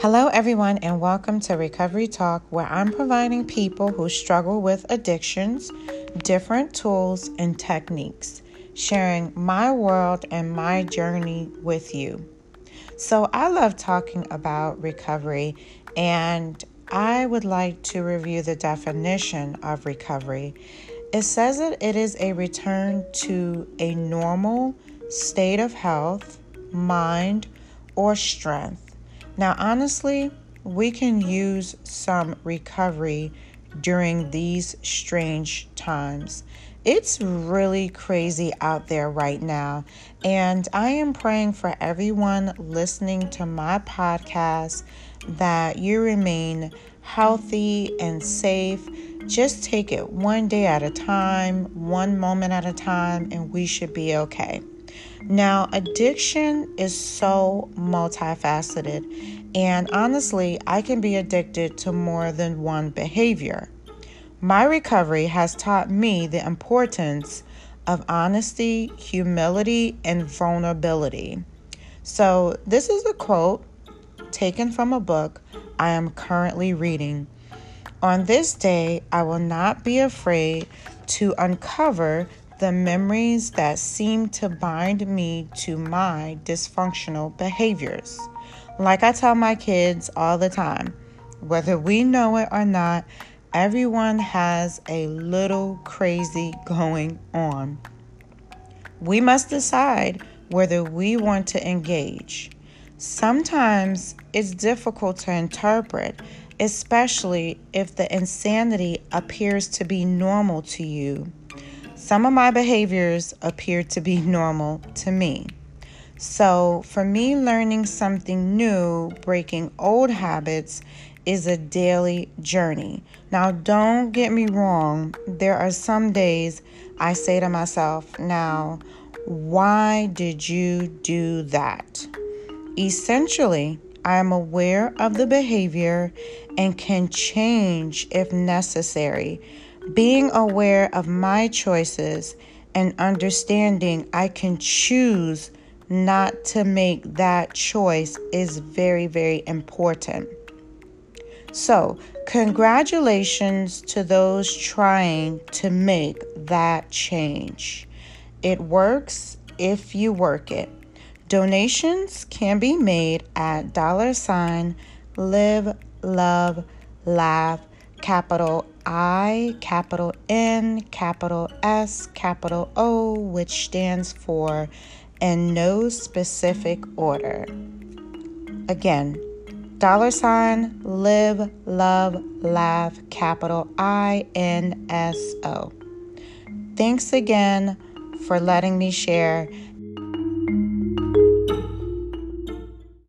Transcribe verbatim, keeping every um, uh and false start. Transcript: Hello everyone and welcome to Recovery Talk, where I'm providing people who struggle with addictions, different tools and techniques, sharing my world and my journey with you. So I love talking about recovery, and I would like to review the definition of recovery. It says that it is a return to a normal state of health, mind, or strength. Now, honestly, we can use some recovery during these strange times. It's really crazy out there right now, and I am praying for everyone listening to my podcast that you remain healthy and safe. Just take it one day at a time, one moment at a time, and we should be okay. Now, addiction is so multifaceted, and honestly, I can be addicted to more than one behavior. My recovery has taught me the importance of honesty, humility, and vulnerability. So, this is a quote taken from a book I am currently reading. On this day, I will not be afraid to uncover the memories that seem to bind me to my dysfunctional behaviors. Like I tell my kids all the time, whether we know it or not, everyone has a little crazy going on. We must decide whether we want to engage. Sometimes it's difficult to interpret, especially if the insanity appears to be normal to you. Some of my behaviors appear to be normal to me. So for me, learning something new, breaking old habits, is a daily journey. Now, don't get me wrong. There are some days I say to myself, now, why did you do that? Essentially, I am aware of the behavior and can change if necessary. Being aware of my choices and understanding I can choose not to make that choice is very, very important. So, congratulations to those trying to make that change. It works if you work it. Donations can be made at dollar sign live, love, laugh, capital I, capital N, capital S, capital O, which stands for in no specific order. Again, dollar sign, live, love, laugh, capital I, N, S, O. Thanks again for letting me share,